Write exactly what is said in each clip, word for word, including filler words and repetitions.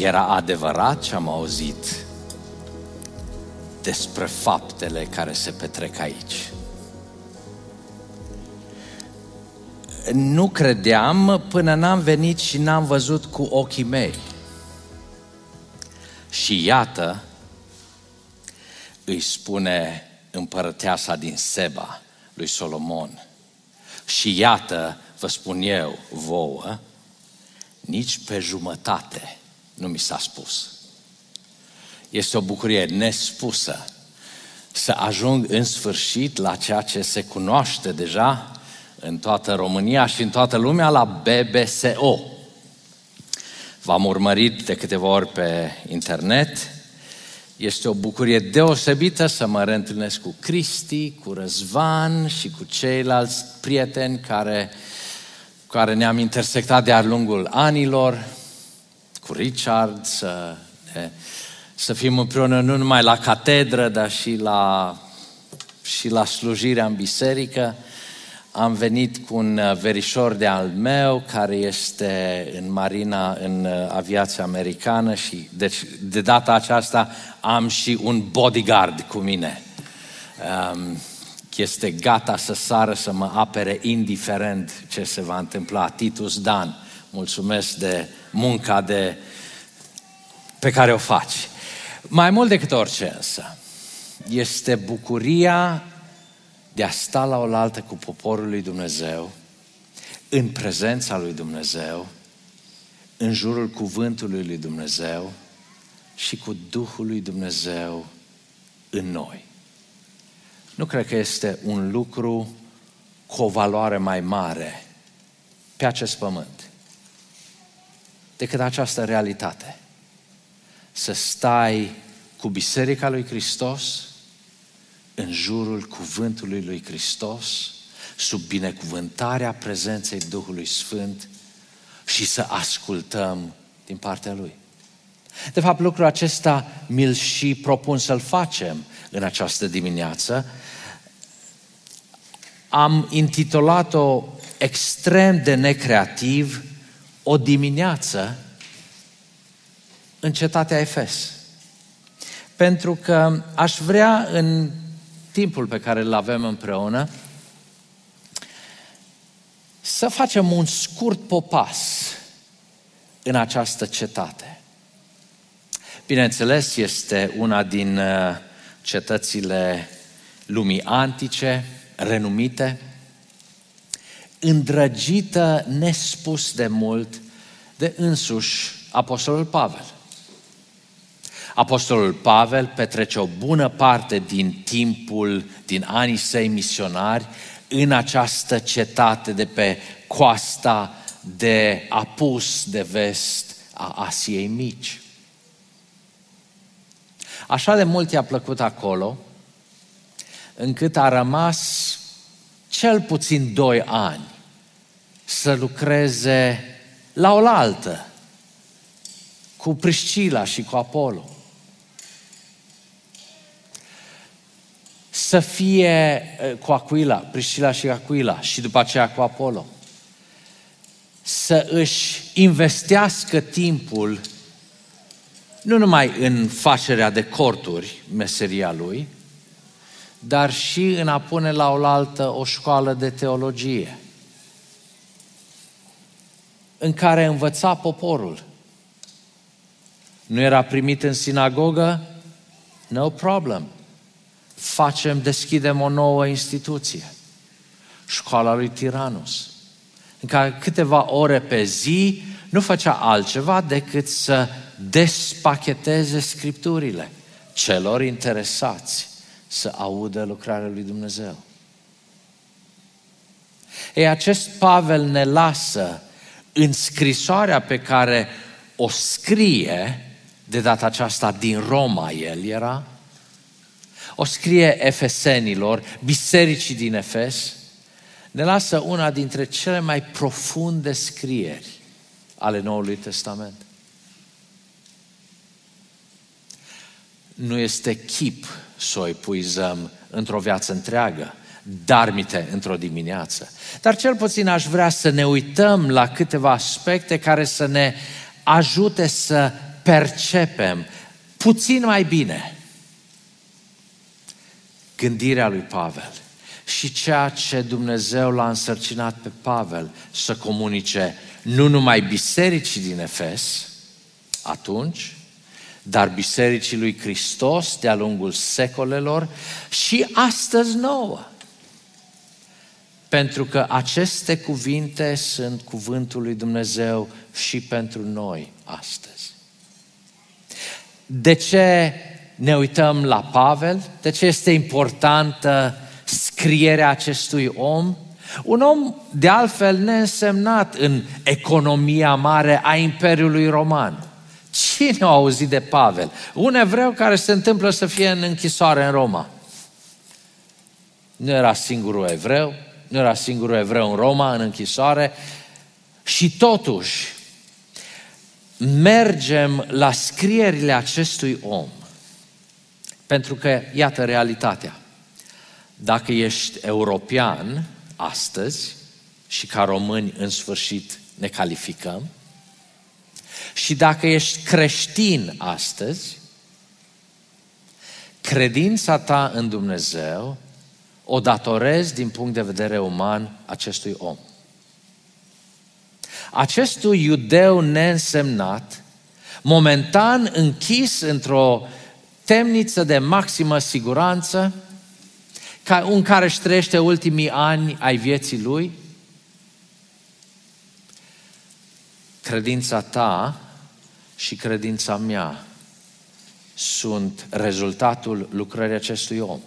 era adevărat ce am auzit despre faptele care se petrec aici. Nu credeam până n-am venit și n-am văzut cu ochii mei. Și iată, îi spune împărăteasa din Seba lui Solomon, și iată, vă spun eu vouă, nici pe jumătate nu mi s-a spus. Este o bucurie nespusă să ajung în sfârșit la ceea ce se cunoaște deja în toată România și în toată lumea la B B S O. V-am urmărit de câteva ori pe internet. Este o bucurie deosebită să mă reîntâlnesc cu Cristi, cu Răzvan și cu ceilalți prieteni care, care ne-am intersectat de-a lungul anilor, cu Richard, să, să fim împreună nu numai la catedră, dar și la, și la slujirea în biserică. Am venit cu un verișor de al meu care este în marina, în aviația americană și deci de data aceasta am și un bodyguard cu mine. Este gata să sară să mă apere indiferent ce se va întâmpla. Titus Dan, mulțumesc de munca de, pe care o faci. Mai mult decât orice însă, este bucuria de a sta la oaltă cu poporul lui Dumnezeu, în prezența lui Dumnezeu, în jurul cuvântului lui Dumnezeu și cu Duhul lui Dumnezeu în noi. Nu cred că este un lucru cu o valoare mai mare pe acest pământ decât această realitate. Să stai cu Biserica lui Hristos, în jurul cuvântului lui Hristos, sub binecuvântarea prezenței Duhului Sfânt și să ascultăm din partea Lui. De fapt, lucrul acesta mi-l și propun să-l facem în această dimineață. Am intitulat-o extrem de necreativ, o dimineață în cetatea Efes. Pentru că aș vrea în timpul pe care îl avem împreună să facem un scurt popas în această cetate. Bineînțeles, este una din cetățile lumii antice, renumite, îndrăgită nespus de mult de însuși Apostolul Pavel. Apostolul Pavel petrece o bună parte din timpul, din anii săi misionari în această cetate de pe coasta de apus de vest a Asiei Mici. Așa de mult i-a plăcut acolo, încât a rămas cel puțin doi ani să lucreze la oaltă cu Priscila și cu Apolo. Să fie cu Aquila, Priscila și Aquila și după aceea cu Apolo. Să își investească timpul nu numai în facerea de corturi, meseria lui, dar și în a pune la oaltă o școală de teologie în care învăța poporul. Nu era primit în sinagogă? No problem. Facem, deschidem o nouă instituție, școala lui Tiranus, în care câteva ore pe zi nu făcea altceva decât să despacheteze scripturile celor interesați să audă lucrarea lui Dumnezeu. Ei, acest Pavel ne lasă în scrisoarea pe care o scrie, de data aceasta din Roma el era, o scrie efesenilor, bisericii din Efes, ne lasă una dintre cele mai profunde scrieri ale Noului Testament. Nu este chip să o epuizăm într-o viață întreagă, darmite într-o dimineață. Dar cel puțin aș vrea să ne uităm la câteva aspecte care să ne ajute să percepem puțin mai bine gândirea lui Pavel și ceea ce Dumnezeu l-a însărcinat pe Pavel să comunice nu numai bisericii din Efes atunci, dar bisericii lui Hristos de-a lungul secolelor și astăzi nouă. Pentru că aceste cuvinte sunt cuvântul lui Dumnezeu și pentru noi astăzi. De ce ne uităm la Pavel? De ce este importantă scrierea acestui om? Un om de altfel neînsemnat în economia mare a Imperiului Roman. Cine a auzit de Pavel? Un evreu care se întâmplă să fie în închisoare în Roma. Nu era singurul evreu, nu era singurul evreu în Roma, în închisoare. Și totuși, mergem la scrierile acestui om. Pentru că, iată realitatea. Dacă ești european astăzi, și ca români în sfârșit ne calificăm, și dacă ești creștin astăzi, credința ta în Dumnezeu o datorezi din punct de vedere uman acestui om. Acestui iudeu neînsemnat, momentan închis într-o temniță de maximă siguranță, ca un care își trăiește ultimii ani ai vieții lui, credința ta și credința mea sunt rezultatul lucrării acestui om.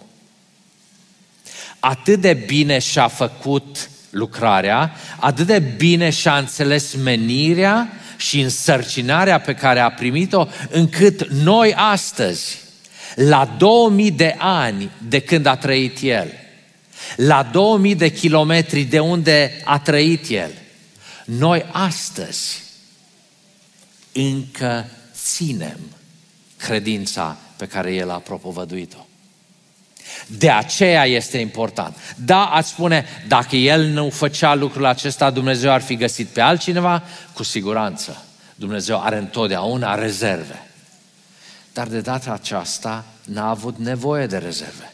Atât de bine și-a făcut lucrarea, atât de bine și-a înțeles menirea și însărcinarea pe care a primit-o, încât noi astăzi, la două mii de ani de când a trăit el, la două mii de kilometri de unde a trăit el, noi astăzi încă ținem credința pe care el a propovăduit-o. De aceea este important. Da, ați spune, dacă el nu făcea lucrul acesta, Dumnezeu ar fi găsit pe altcineva? Cu siguranță. Dumnezeu are întotdeauna rezerve. Dar de data aceasta n-a avut nevoie de rezerve.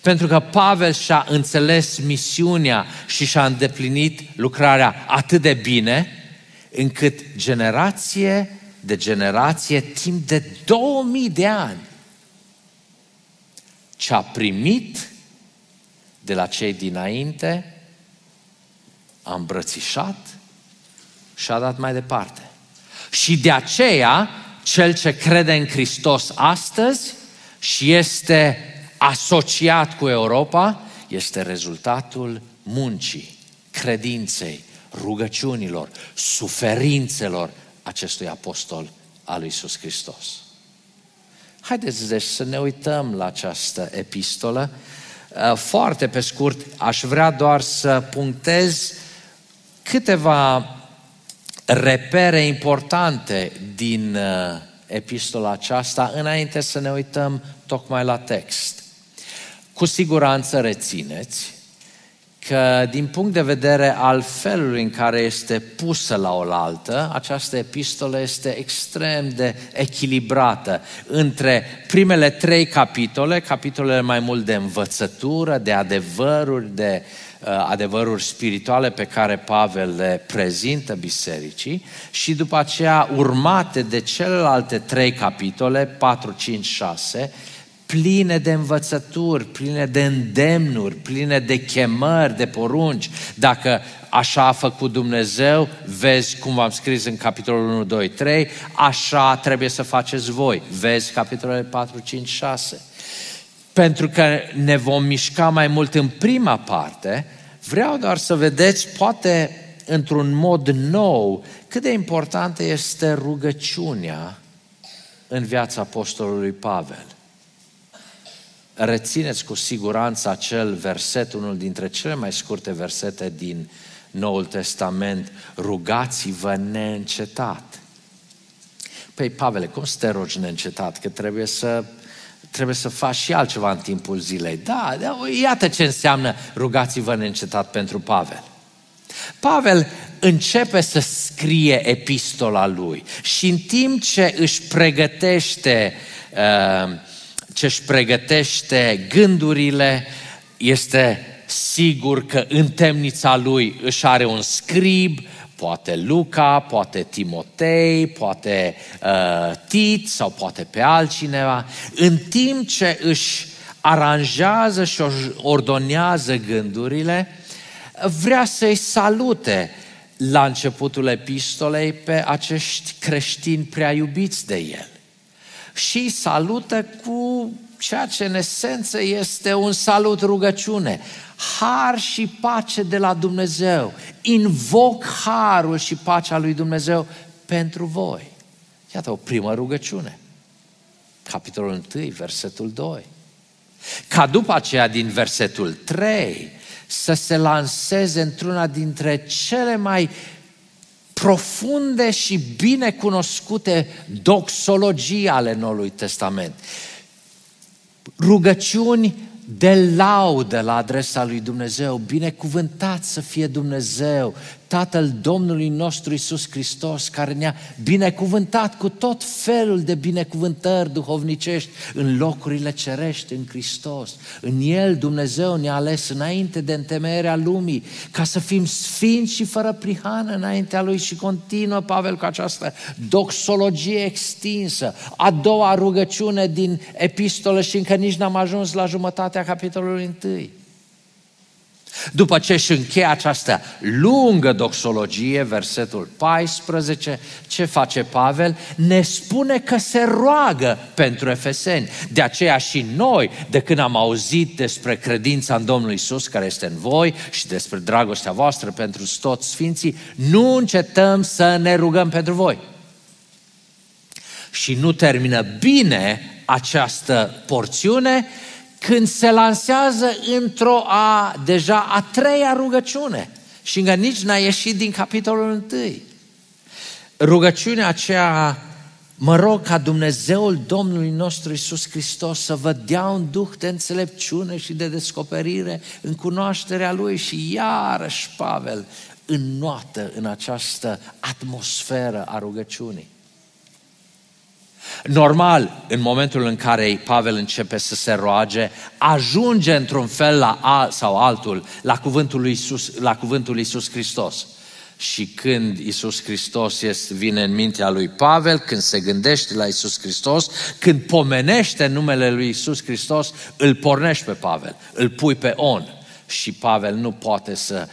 Pentru că Pavel și-a înțeles misiunea și și-a îndeplinit lucrarea atât de bine, încât generație de generație, timp de două mii de ani, ce a primit de la cei dinainte, a îmbrățișat și a dat mai departe. Și de aceea, cel ce crede în Hristos astăzi și este asociat cu Europa, este rezultatul muncii, credinței, rugăciunilor, suferințelor acestui apostol al lui Iisus Hristos. Haideți deci să ne uităm la această epistolă. Foarte pe scurt, aș vrea doar să punctez câteva repere importante din epistola aceasta înainte să ne uităm tocmai la text. Cu siguranță rețineți că din punct de vedere al felului în care este pusă la oaltă, această epistolă este extrem de echilibrată între primele trei capitole, capitolele mai mult de învățătură, de adevăruri, de uh, adevăruri spirituale pe care Pavel le prezintă bisericii și după aceea urmate de celelalte trei capitole, patru, cinci, șase, pline de învățături, pline de îndemnuri, pline de chemări, de porunci. Dacă așa a făcut Dumnezeu, vezi cum v-am scris în capitolul unu, doi, trei, așa trebuie să faceți voi. Vezi capitolele patru, cinci, șase. Pentru că ne vom mișca mai mult în prima parte, vreau doar să vedeți, poate într-un mod nou, cât de importantă este rugăciunea în viața Apostolului Pavel. Rețineți cu siguranță acel verset, unul dintre cele mai scurte versete din Noul Testament: rugați-vă neîncetat. Păi, Pavele, cum să te rogi neîncetat? Că trebuie să, trebuie să faci și altceva în timpul zilei. Da, iată ce înseamnă rugați-vă neîncetat pentru Pavel. Pavel începe să scrie epistola lui și în timp ce își pregătește, ce își pregătește gândurile, este sigur că în temnița lui își are un scrib, poate Luca, poate Timotei, poate uh, Tit sau poate pe altcineva, în timp ce își aranjează și ordonează gândurile, vrea să-i salute la începutul epistolei pe acești creștini prea iubiți de el. Și îi salută cu ceea ce în esență este un salut rugăciune. Har și pace de la Dumnezeu. Invoc harul și pacea lui Dumnezeu pentru voi. Iată o primă rugăciune. Capitolul unu, versetul doi. Ca după aceea din versetul trei să se lanseze într-una dintre cele mai profunde și bine cunoscute doxologii ale Noului Testament. Rugăciuni de laudă la adresa lui Dumnezeu. Binecuvântat să fie Dumnezeu, Tatăl Domnului nostru Iisus Hristos, care ne-a binecuvântat cu tot felul de binecuvântări duhovnicești în locurile cerești, în Hristos. În El Dumnezeu ne-a ales înainte de întemeierea lumii, ca să fim sfinți și fără prihană înaintea Lui. Și continuă Pavel cu această doxologie extinsă. A doua rugăciune din epistolă și încă nici n-am ajuns la jumătatea capitolului întâi. După ce își încheie această lungă doxologie, versetul paisprezece, ce face Pavel? Ne spune că se roagă pentru efeseni. De aceea și noi, de când am auzit despre credința în Domnul Iisus care este în voi și despre dragostea voastră pentru toți sfinții, nu încetăm să ne rugăm pentru voi. Și nu termină bine această porțiune când se lansează într-o a, deja a treia rugăciune și încă nici n-a ieșit din capitolul întâi. Rugăciunea aceea: mă rog ca Dumnezeul Domnului nostru Iisus Hristos să vă dea un duh de înțelepciune și de descoperire în cunoașterea Lui. Și iarăși Pavel înnoată în această atmosferă a rugăciunii. Normal, în momentul în care Pavel începe să se roage, ajunge într-un fel la al, sau altul la cuvântul lui Iisus, la cuvântul lui Iisus Hristos. Și când Iisus Hristos este, vine în mintea lui Pavel, când se gândește la Iisus Hristos, când pomenește numele lui Iisus Hristos, îl pornești pe Pavel, îl pui pe on. Și Pavel nu poate să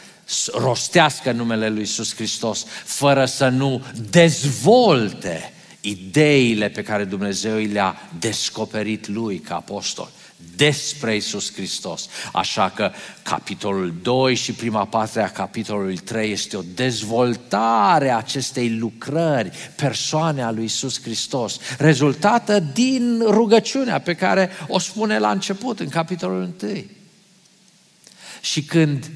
rostească numele lui Iisus Hristos fără să nu dezvolte ideile pe care Dumnezeu le-a descoperit lui ca apostol despre Iisus Hristos. Așa că capitolul doi și prima parte a capitolului trei este o dezvoltare a acestei lucrări, persoane a lui Iisus Hristos, rezultată din rugăciunea pe care o spune la început, în capitolul unu. Și când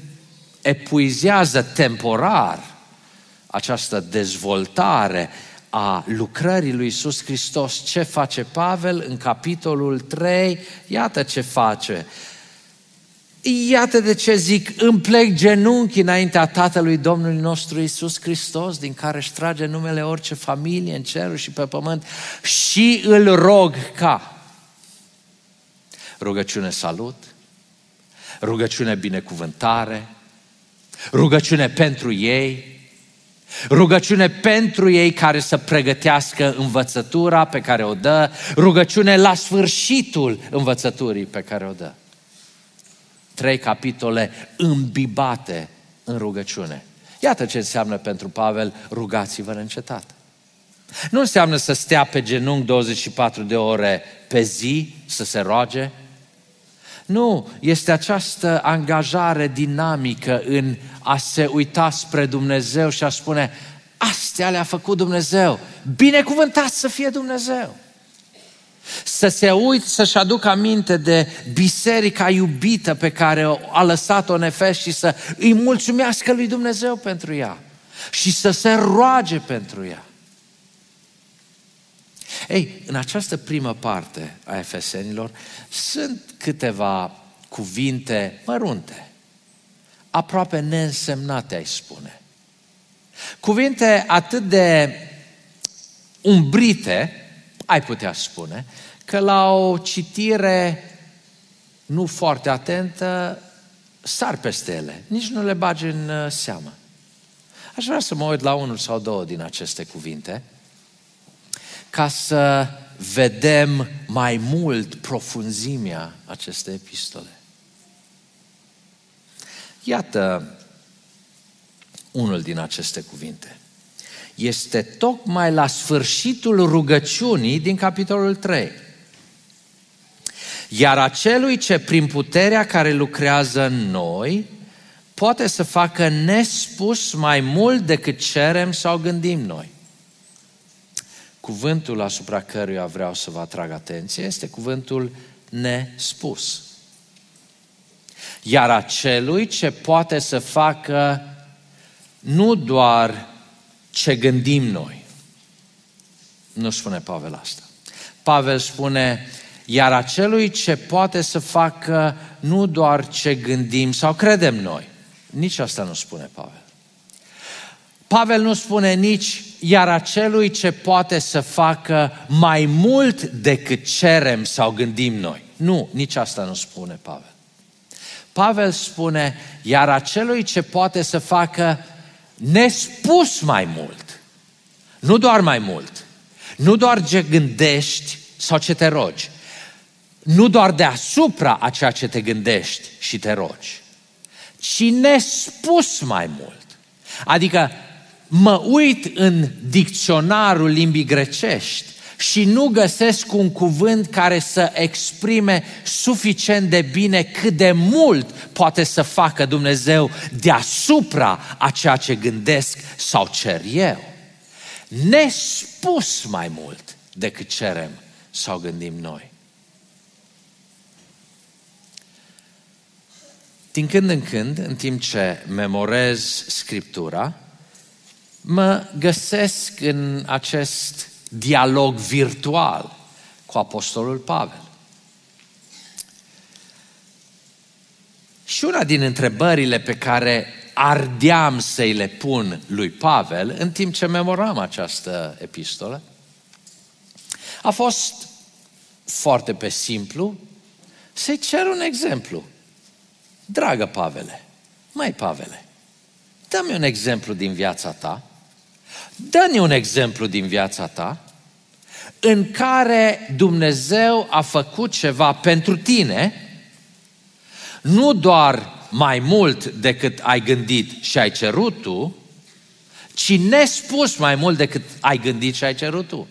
epuizează temporar această dezvoltare a lucrării lui Iisus Hristos, ce face Pavel în capitolul trei? Iată ce face. Iată de ce zic: îmi plec genunchii înaintea Tatălui Domnului nostru Iisus Hristos, din care își trage numele orice familie în cer și pe pământ, și îl rog ca. Rugăciune salut, rugăciune binecuvântare, rugăciune pentru ei, rugăciune pentru ei care să pregătească învățătura pe care o dă, rugăciune la sfârșitul învățăturii pe care o dă. Trei capitole îmbibate în rugăciune. Iată ce înseamnă pentru Pavel: rugați-vă neîncetat. Nu înseamnă să stea pe genunchi douăzeci și patru de ore pe zi să se roage. Nu, este această angajare dinamică în a se uita spre Dumnezeu și a spune: a, Astea le-a făcut Dumnezeu. Binecuvântat să fie Dumnezeu. Să se uit, să-și aducă aminte de biserica iubită pe care a lăsat-o în Efes și să îi mulțumească lui Dumnezeu pentru ea. Și să se roage pentru ea. Ei, în această primă parte a Efesenilor sunt câteva cuvinte mărunte, aproape neînsemnate, ai spune. Cuvinte atât de umbrite, ai putea spune, că la o citire nu foarte atentă sar peste ele, nici nu le bagi în seamă. Aș vrea să mă uit la unul sau două din aceste cuvinte ca să vedem mai mult profunzimea acestei epistole. Iată unul din aceste cuvinte. Este tocmai la sfârșitul rugăciunii din capitolul trei. Iar acelui ce prin puterea care lucrează în noi poate să facă nespus mai mult decât cerem sau gândim noi. Cuvântul asupra căruia vreau să vă atrag atenție este cuvântul nespus. Iar acelui ce poate să facă nu doar ce gândim noi. Nu spune Pavel asta. Pavel spune, iar acelui ce poate să facă nu doar ce gândim sau credem noi. Nici asta nu spune Pavel. Pavel nu spune nici, iar acelui ce poate să facă mai mult decât cerem sau gândim noi. Nu, nici asta nu spune Pavel. Pavel spune, iar acelui ce poate să facă nespus mai mult. Nu doar mai mult. Nu doar ce gândești sau ce te rogi. Nu doar deasupra a ceea ce te gândești și te rogi. Ci nespus mai mult. Adică mă uit în dicționarul limbii grecești și nu găsesc un cuvânt care să exprime suficient de bine cât de mult poate să facă Dumnezeu deasupra a ceea ce gândesc sau cer eu. Nespus mai mult decât cerem sau gândim noi. Din când în când, în timp ce memorez Scriptura, mă găsesc în acest dialog virtual cu Apostolul Pavel. Și una din întrebările pe care ardeam să-i le pun lui Pavel în timp ce memoram această epistolă a fost foarte pe simplu să-i cer un exemplu. Dragă Pavele, mai Pavele, dă-mi un exemplu din viața ta, dă-mi un exemplu din viața ta în care Dumnezeu a făcut ceva pentru tine, nu doar mai mult decât ai gândit și ai cerut tu, ci nespus mai mult decât ai gândit și ai cerut tu.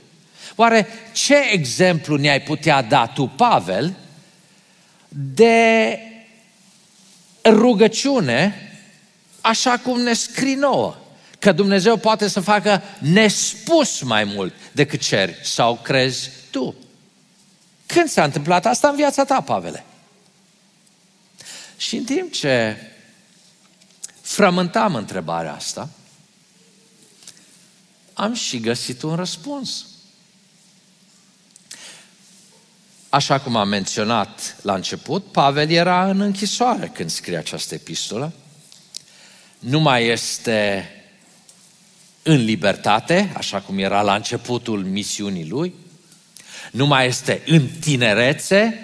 Oare ce exemplu ne-ai putea da tu, Pavel, de rugăciune, așa cum ne scrie nouă, că Dumnezeu poate să facă nespus mai mult decât ceri sau crezi tu? Când s-a întâmplat asta în viața ta, Pavele? Și în timp ce frământam întrebarea asta, am și găsit un răspuns. Așa cum am menționat la început, Pavel era în închisoare când scrie această epistolă. Nu mai este în libertate, așa cum era la începutul misiunii lui. Nu mai este în tinerețe,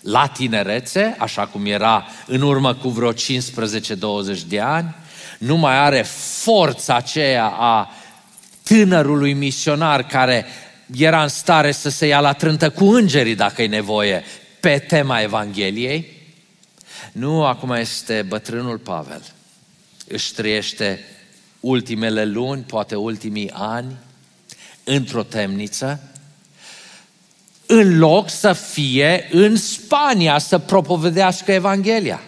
la tinerețe, așa cum era în urmă cu vreo cincisprezece douăzeci de ani. Nu mai are forța aceea a tânărului misionar care era în stare să se ia la trântă cu îngerii, dacă e nevoie, pe tema Evangheliei. Nu, acum este bătrânul Pavel. Își trăiește ultimele luni, poate ultimii ani, într-o temniță, în loc să fie în Spania să propovedească Evanghelia.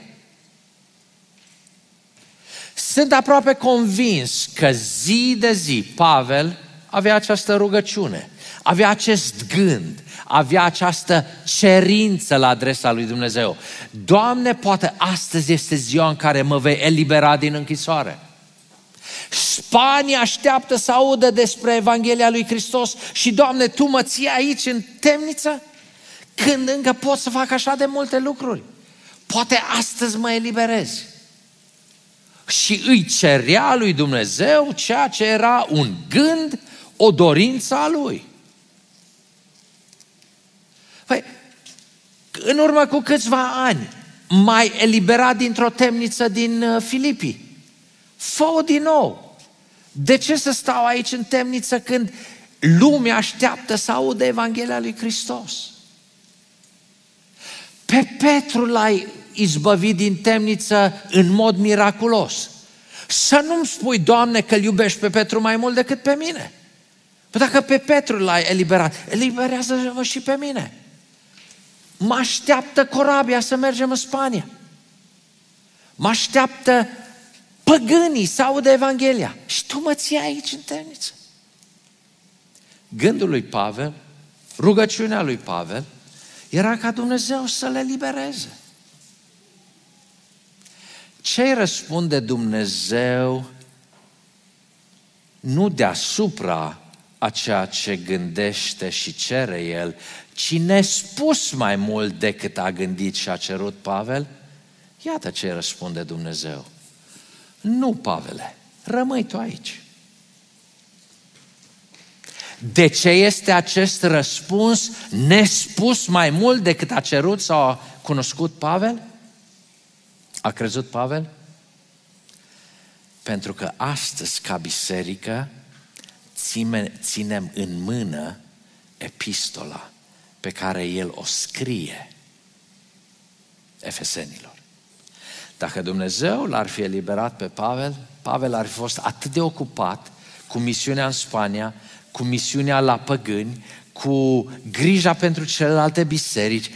Sunt aproape convins că zi de zi Pavel avea această rugăciune, avea acest gând, avea această cerință la adresa lui Dumnezeu. Doamne, poate astăzi este ziua în care mă vei elibera din închisoare. Spania așteaptă să audă despre Evanghelia lui Hristos și, Doamne, Tu mă ții aici în temniță când încă pot să fac așa de multe lucruri. Poate astăzi mă eliberezi. Și îi cerea lui Dumnezeu ceea ce era un gând, o dorință a lui. Păi, în urmă cu câțiva ani, mai eliberat dintr-o temniță din Filipii. Fă-o din nou! De ce să stau aici în temniță când lumea așteaptă să audă Evanghelia lui Hristos? Pe Petru l-ai izbăvit din temniță în mod miraculos. Să nu-mi spui, Doamne, că-l iubești pe Petru mai mult decât pe mine. Păi dacă pe Petru l-ai eliberat, eliberează-mă și pe mine. Mă așteaptă corabia să mergem în Spania. Mă așteaptă păgânii să audă Evanghelia. Și tu mă ții aici în temniță. Gândul lui Pavel, rugăciunea lui Pavel, era ca Dumnezeu să le libereze. Ce răspunde Dumnezeu nu deasupra a ceea ce gândește și cere el, ci nespus mai mult decât a gândit și a cerut Pavel? Iată ce răspunde Dumnezeu. Nu, Pavele, rămâi tu aici. De ce este acest răspuns nespus mai mult decât a cerut sau a cunoscut Pavel? A crezut Pavel? Pentru că astăzi, ca biserică, ținem în mână epistola pe care el o scrie Efesenilor. Dacă Dumnezeu l-ar fi eliberat pe Pavel, Pavel ar fi fost atât de ocupat cu misiunea în Spania, cu misiunea la păgâni, cu grija pentru celelalte biserici,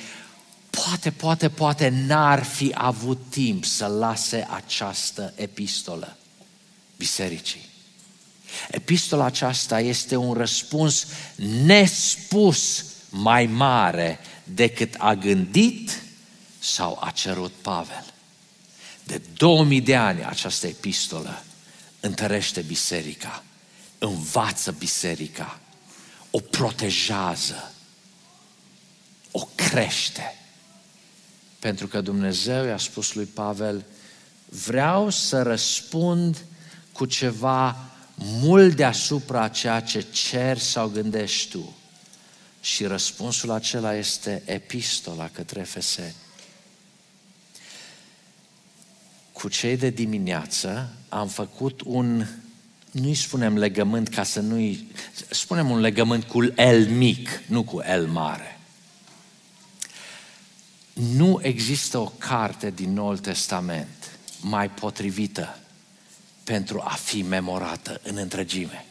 poate, poate, poate n-ar fi avut timp să lase această epistolă bisericii. Epistola aceasta este un răspuns nespus mai mare decât a gândit sau a cerut Pavel. De două mii de ani această epistolă întărește biserica, învață biserica, o protejează, o crește. Pentru că Dumnezeu i-a spus lui Pavel, vreau să răspund cu ceva mult deasupra ceea ce ceri sau gândești tu. Și răspunsul acela este epistola către Efeseni. Cu cei de dimineață am făcut un, nu-i spunem legământ ca să nu-i, spunem un legământ cu L mic, nu cu L mare. Nu există o carte din Noul Testament mai potrivită pentru a fi memorată în întregime.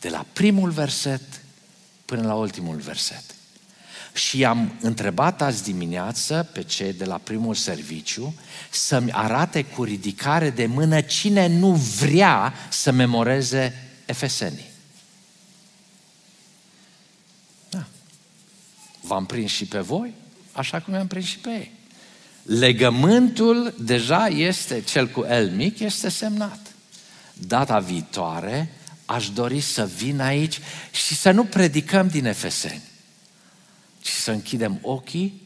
De la primul verset până la ultimul verset. Și am întrebat azi dimineață pe cei de la primul serviciu să-mi arate cu ridicare de mână cine nu vrea să memoreze Efesenii. Da. V-am prins și pe voi, așa cum am prins și pe ei. Legământul deja este, cel cu el mic, este semnat. Data viitoare aș dori să vin aici și să nu predicăm din Efeseni, ci să închidem ochii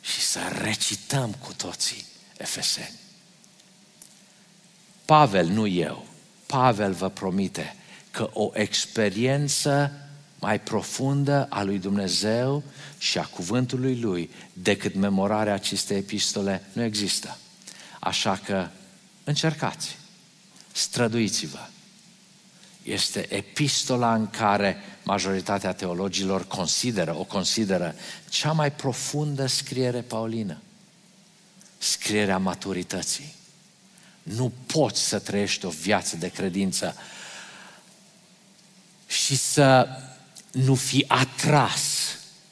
și să recităm cu toții Efeseni. Pavel, nu eu, Pavel vă promite că o experiență mai profundă a lui Dumnezeu și a cuvântului lui decât memorarea acestei epistole nu există. Așa că încercați, străduiți-vă. Este epistola în care majoritatea teologilor consideră, o consideră cea mai profundă scriere paulină. Scrierea maturității. Nu poți să trăiești o viață de credință și să nu fii atras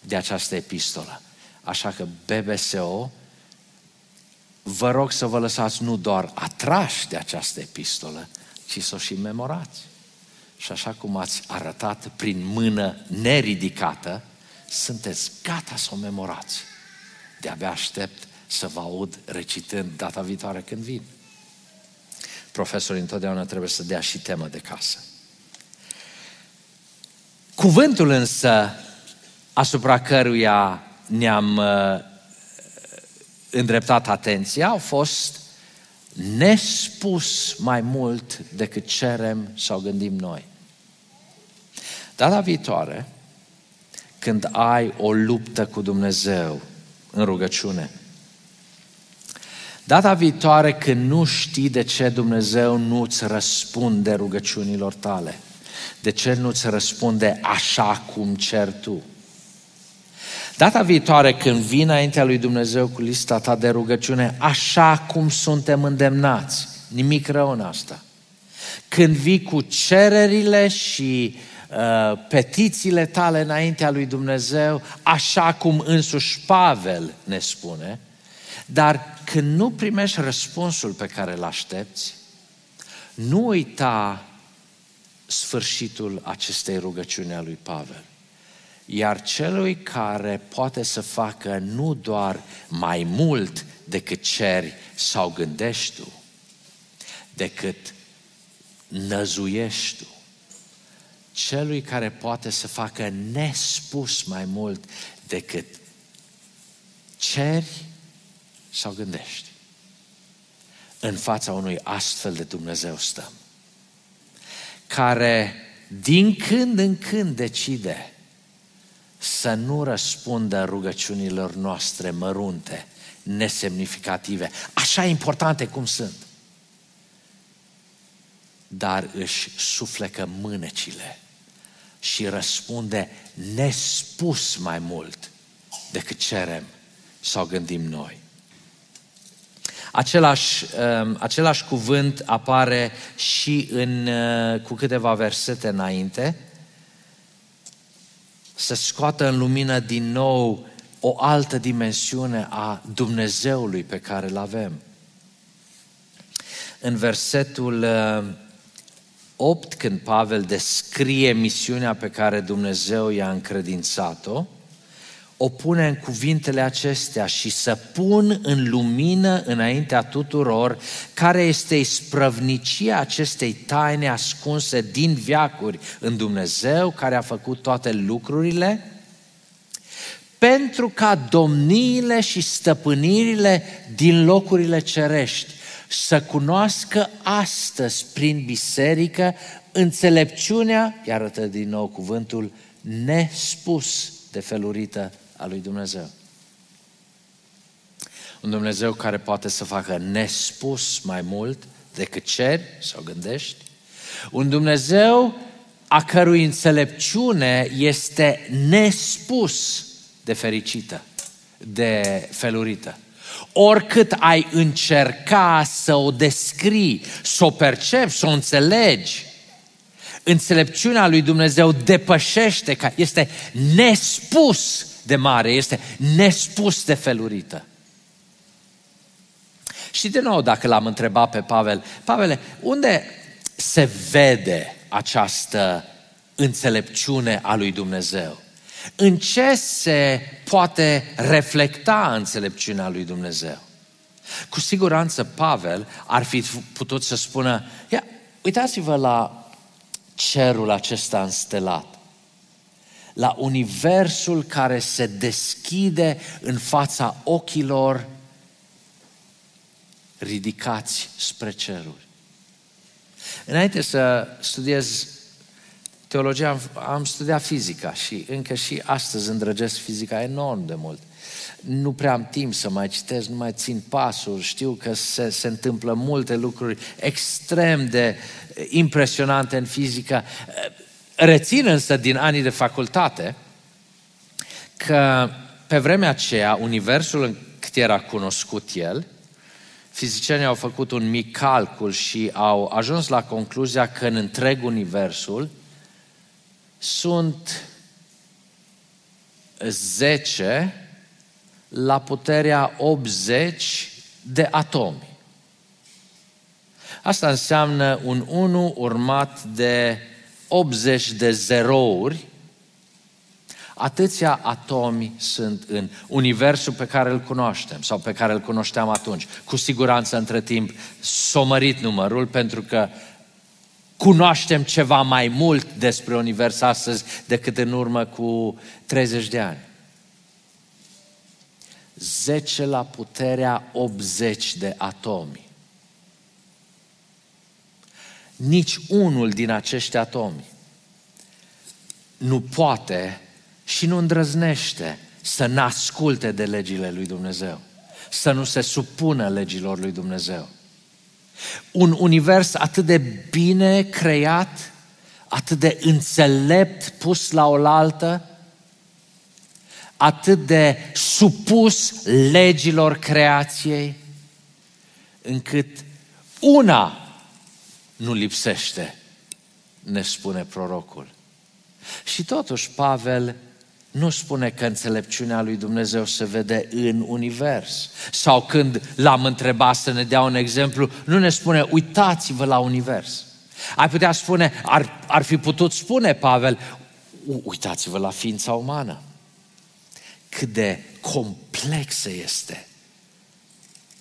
de această epistolă. Așa că B B S O vă rog să vă lăsați nu doar atrași de această epistolă, ci să o și memorați. Și așa cum ați arătat prin mână neridicată, sunteți gata să o memorați. De-abia aștept să vă aud recitând data viitoare când vin. Profesorii întotdeauna trebuie să dea și temă de casă. Cuvântul însă asupra căruia ne-am uh, îndreptat atenția au fost nespus mai mult decât cerem sau gândim noi. Data viitoare, când ai o luptă cu Dumnezeu în rugăciune, data viitoare când nu știi de ce Dumnezeu nu-ți răspunde rugăciunilor tale, de ce nu-ți răspunde așa cum ceri tu, data viitoare când vii înaintea lui Dumnezeu cu lista ta de rugăciune, așa cum suntem îndemnați, nimic rău în asta, când vii cu cererile și uh, petițiile tale înaintea lui Dumnezeu, așa cum însuși Pavel ne spune, dar când nu primești răspunsul pe care îl aștepți, nu uita sfârșitul acestei rugăciuni a lui Pavel. Iar celui care poate să facă nu doar mai mult decât ceri sau gândești tu, decât năzuiești tu, celui care poate să facă nespus mai mult decât ceri sau gândești. În fața unui astfel de Dumnezeu stăm, care din când în când decide să nu răspundă rugăciunilor noastre mărunte, nesemnificative, așa importante cum sunt, dar își suflecă mânecile și răspunde nespus mai mult decât cerem sau gândim noi. Același, același cuvânt apare și în, cu câteva versete înainte, să scoată în lumină din nou o altă dimensiune a Dumnezeului pe care îl avem. În versetul opt, când Pavel descrie misiunea pe care Dumnezeu i-a încredințat-o, o pune în cuvintele acestea: și să pun în lumină înaintea tuturor care este isprăvnicia acestei taine ascunse din veacuri în Dumnezeu, care a făcut toate lucrurile, pentru ca domniile și stăpânirile din locurile cerești să cunoască astăzi prin biserică înțelepciunea, iar arătă din nou cuvântul, nespus de felurită a lui Dumnezeu. Un Dumnezeu care poate să facă nespus mai mult decât ceri sau gândești. Un Dumnezeu a cărui înțelepciune este nespus de fericită, de felurită. Oricât ai încerca să o descrii, să o percepi, să o înțelegi, înțelepciunea lui Dumnezeu depășește, este nespus de mare, este nespus de felurită. Și de nou, dacă l-am întrebat pe Pavel, Pavele, unde se vede această înțelepciune a lui Dumnezeu? În ce se poate reflecta înțelepciunea lui Dumnezeu? Cu siguranță Pavel ar fi putut să spună: ia, uitați-vă la cerul acesta înstelat, la universul care se deschide în fața ochilor ridicați spre ceruri. Înainte să studiez teologia, am, am studiat fizica și încă și astăzi îndrăgesc fizica enorm de mult. Nu prea am timp să mai citesc, nu mai țin pasul, știu că se, se întâmplă multe lucruri extrem de impresionante în fizică. Rețin însă din anii de facultate că pe vremea aceea, universul în cât era cunoscut el, fizicienii au făcut un mic calcul și au ajuns la concluzia că în întreg universul sunt zece la puterea optzeci de atomi. Asta înseamnă un unu urmat de optzeci de zerouri. Atâția atomi sunt în universul pe care îl cunoaștem sau pe care îl cunoșteam atunci. Cu siguranță între timp s-a mărit numărul, pentru că cunoaștem ceva mai mult despre univers astăzi decât în urmă cu treizeci de ani. zece la puterea optzeci de atomi. Nici unul din acești atomi nu poate și nu îndrăznește să n-asculte de legile lui Dumnezeu, să nu se supună legilor lui Dumnezeu. Un univers atât de bine creat, atât de înțelept pus la oaltă, atât de supus legilor creației, încât una nu lipsește, ne spune prorocul. Și totuși Pavel nu spune că înțelepciunea lui Dumnezeu se vede în univers. Sau când l-am întrebat să ne dea un exemplu, nu ne spune uitați-vă la univers. Ai putea spune, ar, ar fi putut spune Pavel, uitați-vă la ființa umană. Cât de complexă este,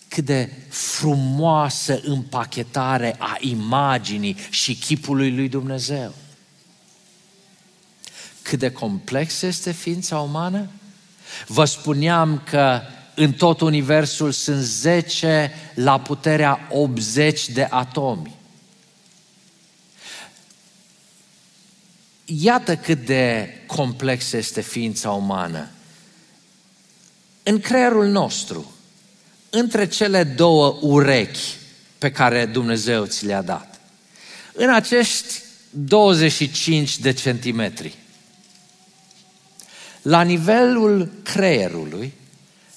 cât de frumoasă împachetare a imaginii și chipului lui Dumnezeu. Cât de complexă este ființa umană? Vă spuneam că în tot universul sunt zece la puterea optzeci de atomi. Iată cât de complexă este ființa umană. În creierul nostru, între cele două urechi pe care Dumnezeu ți le-a dat, în acești douăzeci și cinci de centimetri, la nivelul creierului,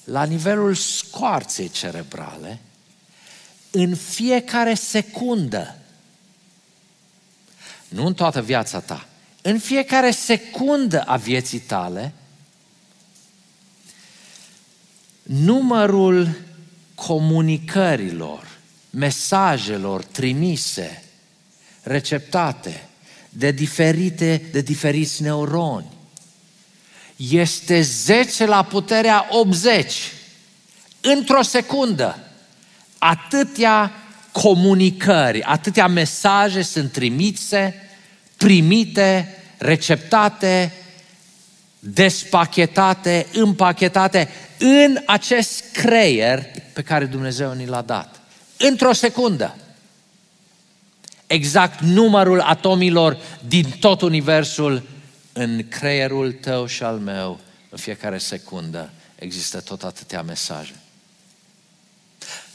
la nivelul scoarței cerebrale, în fiecare secundă, nu în toată viața ta, în fiecare secundă a vieții tale, numărul comunicărilor, mesajelor trimise, receptate de diferite, de diferiți neuroni, este zece la puterea optzeci. Într-o secundă, atâtea comunicări, atâtea mesaje sunt trimise, primite, receptate, despachetate, împachetate în acest creier pe care Dumnezeu ni l-a dat. Într-o secundă. Exact numărul atomilor din tot universul în creierul tău și al meu, în fiecare secundă, există tot atâtea mesaje.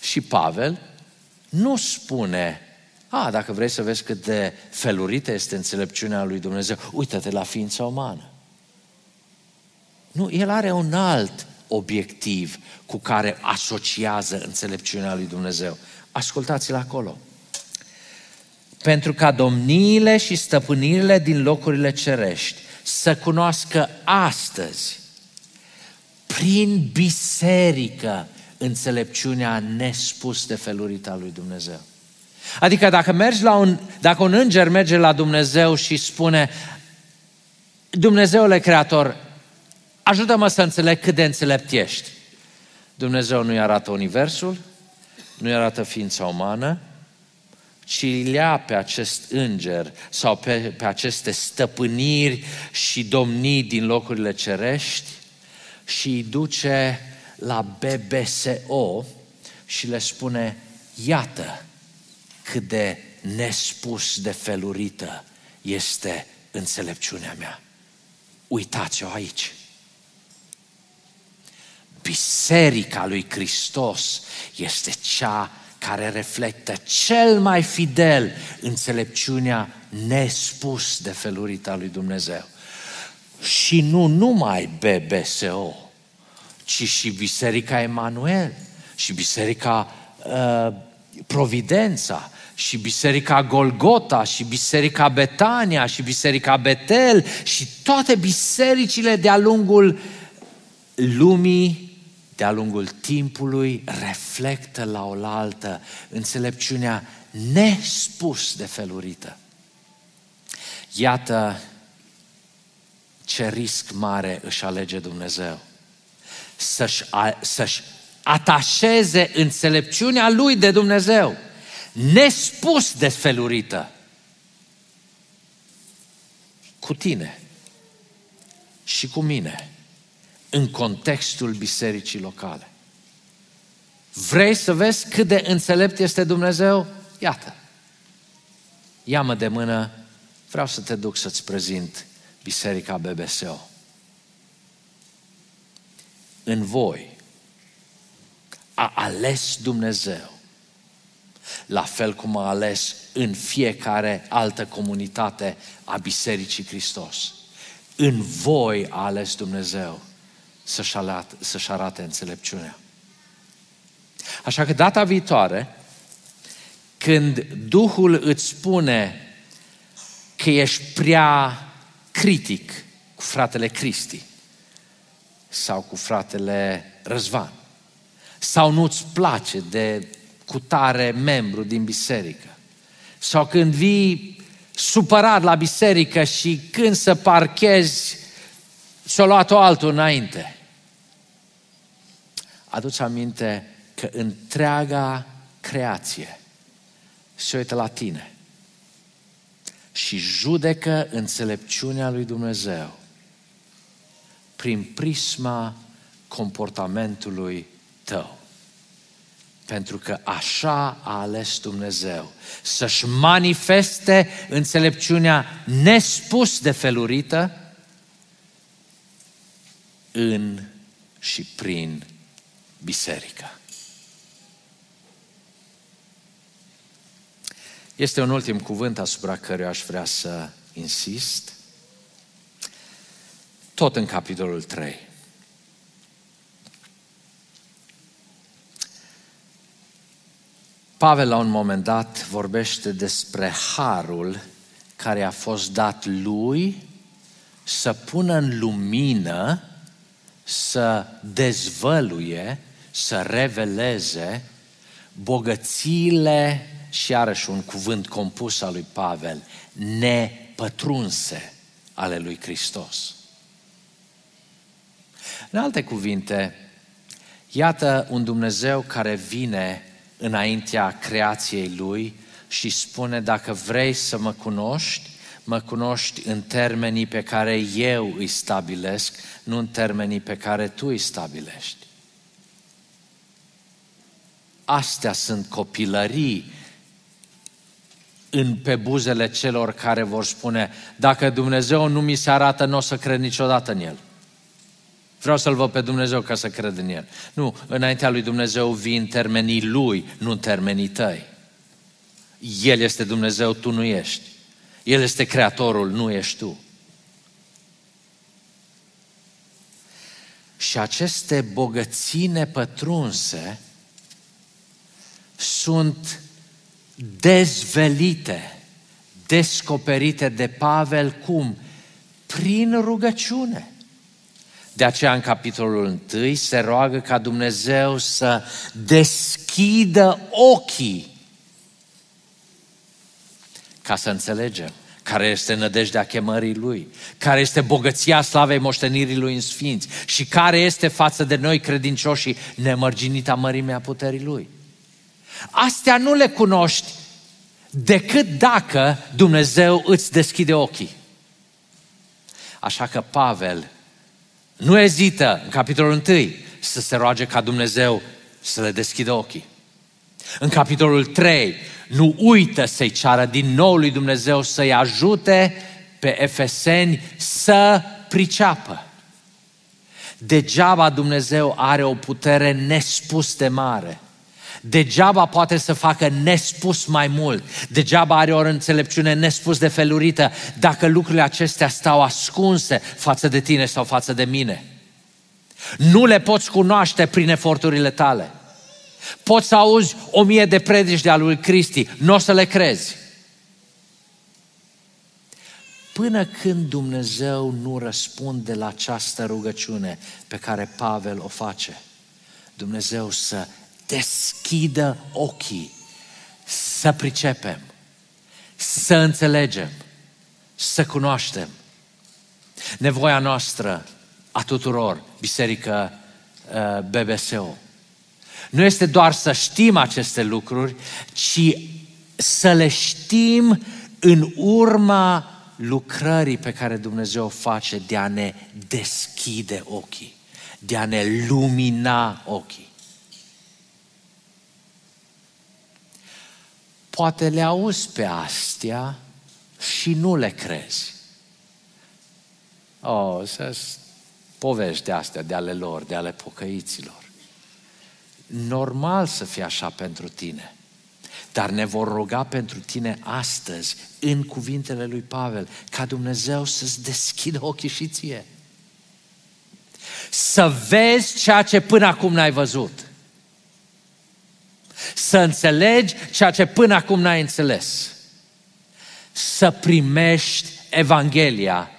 Și Pavel nu spune, a, dacă vrei să vezi cât de felurită este înțelepciunea lui Dumnezeu, uită-te la ființa umană. Nu, el are un alt obiectiv cu care asociază înțelepciunea lui Dumnezeu. Ascultați-l acolo. Pentru ca domniile și stăpânirile din locurile cerești să cunoască astăzi, prin biserică, înțelepciunea nespus de felurită a lui Dumnezeu. Adică dacă mergi la un, dacă un înger merge la Dumnezeu și spune, Dumnezeule Creator, ajută-mă să înțeleg cât de înțelept ești. Dumnezeu nu-i arată universul, nu-i arată ființa umană, ci lea pe acest înger sau pe, pe aceste stăpâniri și domnii din locurile cerești și îi duce la B B S O și le spune, iată cât de nespus de felurită este înțelepciunea mea. Uitați-o aici. Biserica lui Hristos este cea care reflectă cel mai fidel înțelepciunea nespus de felurită a lui Dumnezeu. Și nu numai B B S O, ci și Biserica Emanuel, și Biserica uh, Providența, și Biserica Golgota, și Biserica Betania, și Biserica Betel, și toate bisericile de-a lungul lumii de-a lungul timpului reflectă la oaltă înțelepciunea nespus de felurită. Iată ce risc mare își alege Dumnezeu. Să-și, a, să-și atașeze înțelepciunea lui de Dumnezeu, nespus de felurită, cu tine și cu mine, în contextul bisericii locale. Vrei să vezi cât de înțelept este Dumnezeu? Iată, ia-mă de mână, vreau să te duc să-ți prezint biserica B B S O. În voi a ales Dumnezeu, la fel cum a ales în fiecare altă comunitate a Bisericii Hristos. În voi a ales Dumnezeu să-și arate, să-și arate înțelepciunea. Așa că data viitoare, când Duhul îți spune că ești prea critic cu fratele Cristi sau cu fratele Răzvan, sau nu-ți place de cutare membru din biserică, sau când vii supărat la biserică și când să parchezi s-a luat-o altul înainte, adu-ți aminte că întreaga creație se uită la tine și judecă înțelepciunea lui Dumnezeu prin prisma comportamentului tău. Pentru că așa a ales Dumnezeu, să-și manifeste înțelepciunea nespus de felurită în și prin biserică. Este un ultim cuvânt asupra căruia aș vrea să insist, tot în capitolul trei. Pavel la un moment dat vorbește despre harul care a fost dat lui să pună în lumină, să dezvăluie, să reveleze bogățiile, și iarăși un cuvânt compus al lui Pavel, nepătrunse ale lui Hristos. În alte cuvinte, iată un Dumnezeu care vine înaintea creației lui și spune: dacă vrei să mă cunoști, mă cunoști în termenii pe care eu îi stabilesc, nu în termenii pe care tu îi stabilești. Astea sunt copilării în, pe buzele celor care vor spune: dacă Dumnezeu nu mi se arată, nu o să cred niciodată în El. Vreau să-L văd pe Dumnezeu ca să cred în El. Nu, înaintea lui Dumnezeu vii în termenii Lui, nu în termenii tăi. El este Dumnezeu, tu nu ești. El este Creatorul, nu ești tu. Și aceste bogății nepătrunse sunt dezvelite, descoperite de Pavel, cum? Prin rugăciune. De aceea în capitolul unu se roagă ca Dumnezeu să deschidă ochii ca să înțelegem care este nădejdea chemării Lui, care este bogăția slavei moștenirii Lui în sfinți și care este față de noi credincioșii nemărginita mărimea puterii Lui. Astea nu le cunoști decât dacă Dumnezeu îți deschide ochii. Așa că Pavel nu ezită în capitolul unu să se roage ca Dumnezeu să le deschidă ochii. În capitolul trei nu uită să-i ceară din nou lui Dumnezeu să-i ajute pe efeseni să priceapă. Degeaba Dumnezeu are o putere nespus de mare. Degeaba poate să facă nespus mai mult. Degeaba are o înțelepciune nespus de felurită dacă lucrurile acestea stau ascunse față de tine sau față de mine. Nu le poți cunoaște prin eforturile tale. Poți să auzi o mie de predici de-a lui Cristi, nu o să le crezi. Până când Dumnezeu nu răspunde la această rugăciune pe care Pavel o face Dumnezeu să deschidă ochii, să pricepem, să înțelegem, să cunoaștem. Nevoia noastră a tuturor, biserică B B S O, nu este doar să știm aceste lucruri, ci să le știm în urma lucrării pe care Dumnezeu o face de a ne deschide ochii, de a ne lumina ochii. Poate le auzi pe astea și nu le crezi. Oh, să-s povești de astea, de ale lor, de ale pocăiților. Normal să fie așa pentru tine. Dar ne vor ruga pentru tine astăzi, în cuvintele lui Pavel, ca Dumnezeu să-ți deschidă ochii și ție. Să vezi ceea ce până acum n-ai văzut. Să înțelegi ceea ce până acum n-ai înțeles. Să primești Evanghelia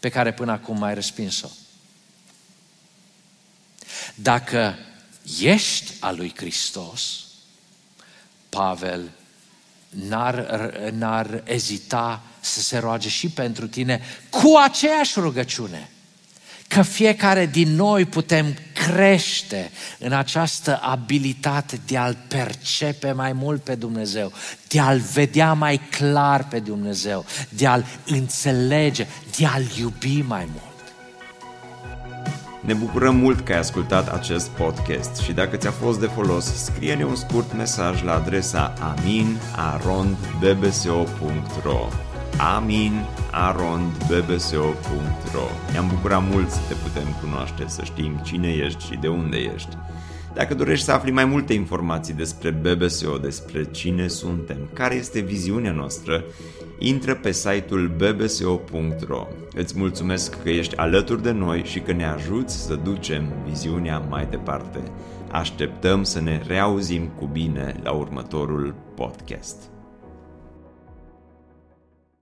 pe care până acum ai respins-o. Dacă ești al lui Hristos, Pavel n-ar, n-ar ezita să se roage și pentru tine cu aceeași rugăciune. Că fiecare din noi putem crește în această abilitate de a-L percepe mai mult pe Dumnezeu, de a-L vedea mai clar pe Dumnezeu, de a-L înțelege, de a-L iubi mai mult. Ne bucurăm mult că ai ascultat acest podcast și dacă ți-a fost de folos, scrie-ne un scurt mesaj la adresa amin arond b b s o punct r o amin arond b b s o punct r o. Ne-am bucurat mult să te putem cunoaște, să știm cine ești și de unde ești. Dacă dorești să afli mai multe informații despre B B S O, despre cine suntem, care este viziunea noastră, intră pe site-ul b b s o punct r o. Îți mulțumesc că ești alături de noi și că ne ajuți să ducem viziunea mai departe. Așteptăm să ne reauzim cu bine la următorul podcast.